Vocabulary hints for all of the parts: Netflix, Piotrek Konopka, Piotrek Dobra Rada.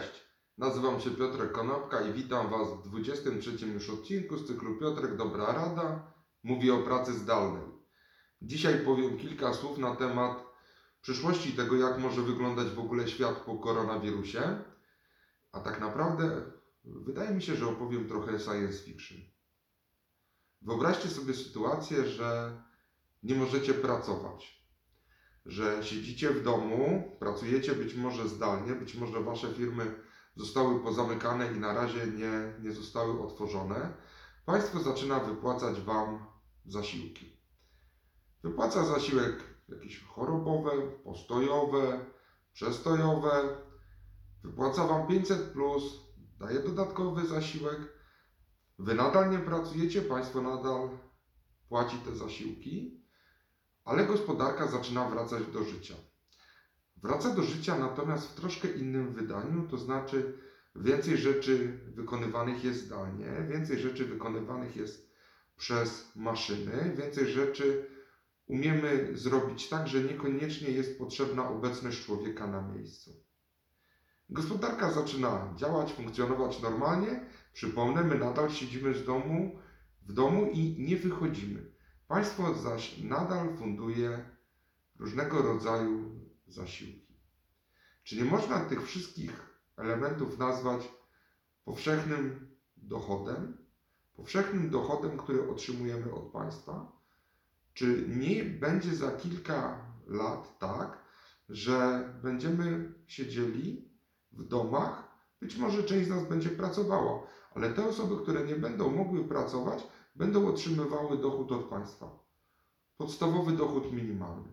Cześć, nazywam się Piotrek Konopka i witam Was w 23 już odcinku z cyklu Piotrek Dobra Rada mówi o pracy zdalnej. Dzisiaj powiem kilka słów na temat przyszłości tego, jak może wyglądać w ogóle świat po koronawirusie, a tak naprawdę wydaje mi się, że opowiem trochę science fiction. Wyobraźcie sobie sytuację, że nie możecie pracować. Że siedzicie w domu, pracujecie być może zdalnie, być może Wasze firmy zostały pozamykane i na razie nie zostały otworzone. Państwo zaczyna wypłacać Wam zasiłki. Wypłaca zasiłek jakieś chorobowe, postojowe, przestojowe. Wypłaca Wam 500+, daje dodatkowy zasiłek. Wy nadal nie pracujecie, Państwo nadal płaci te zasiłki. Ale gospodarka zaczyna wracać do życia. Wraca do życia natomiast w troszkę innym wydaniu, to znaczy więcej rzeczy wykonywanych jest zdalnie, więcej rzeczy wykonywanych jest przez maszyny, więcej rzeczy umiemy zrobić tak, że niekoniecznie jest potrzebna obecność człowieka na miejscu. Gospodarka zaczyna działać, funkcjonować normalnie. Przypomnę, my nadal siedzimy w domu i nie wychodzimy. Państwo zaś nadal funduje różnego rodzaju zasiłki. Czy nie można tych wszystkich elementów nazwać powszechnym dochodem, który otrzymujemy od państwa? Czy nie będzie za kilka lat tak, że będziemy siedzieli w domach? Być może część z nas będzie pracowała, ale te osoby, które nie będą mogły pracować, będą otrzymywały dochód od państwa. Podstawowy dochód minimalny.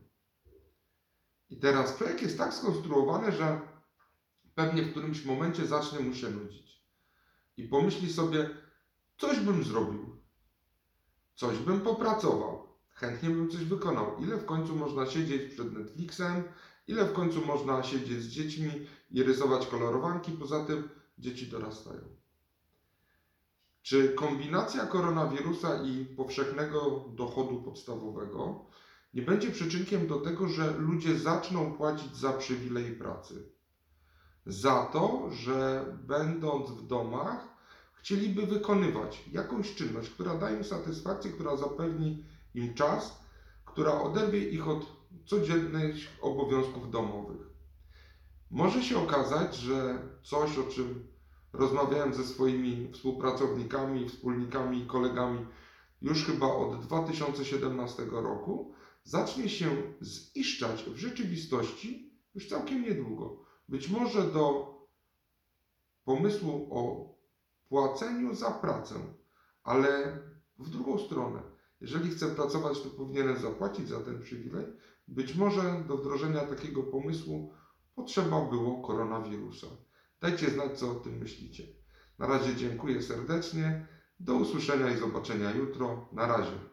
I teraz projekt jest tak skonstruowany, że pewnie w którymś momencie zacznie mu się nudzić. I pomyśli sobie, coś bym zrobił, coś bym popracował, chętnie bym coś wykonał. Ile w końcu można siedzieć przed Netflixem, ile w końcu można siedzieć z dziećmi i rysować kolorowanki, poza tym dzieci dorastają. Czy kombinacja koronawirusa i powszechnego dochodu podstawowego nie będzie przyczynkiem do tego, że ludzie zaczną płacić za przywilej pracy? Za to, że będąc w domach chcieliby wykonywać jakąś czynność, która da im satysfakcję, która zapewni im czas, która oderwie ich od codziennych obowiązków domowych. Może się okazać, że coś, o czym rozmawiałem ze swoimi współpracownikami, wspólnikami i kolegami już chyba od 2017 roku, zacznie się ziszczać w rzeczywistości już całkiem niedługo. Być może do pomysłu o płaceniu za pracę, ale w drugą stronę. Jeżeli chcę pracować, to powinienem zapłacić za ten przywilej. Być może do wdrożenia takiego pomysłu potrzeba było koronawirusa. Dajcie znać, co o tym myślicie. Na razie dziękuję serdecznie. Do usłyszenia i zobaczenia jutro. Na razie.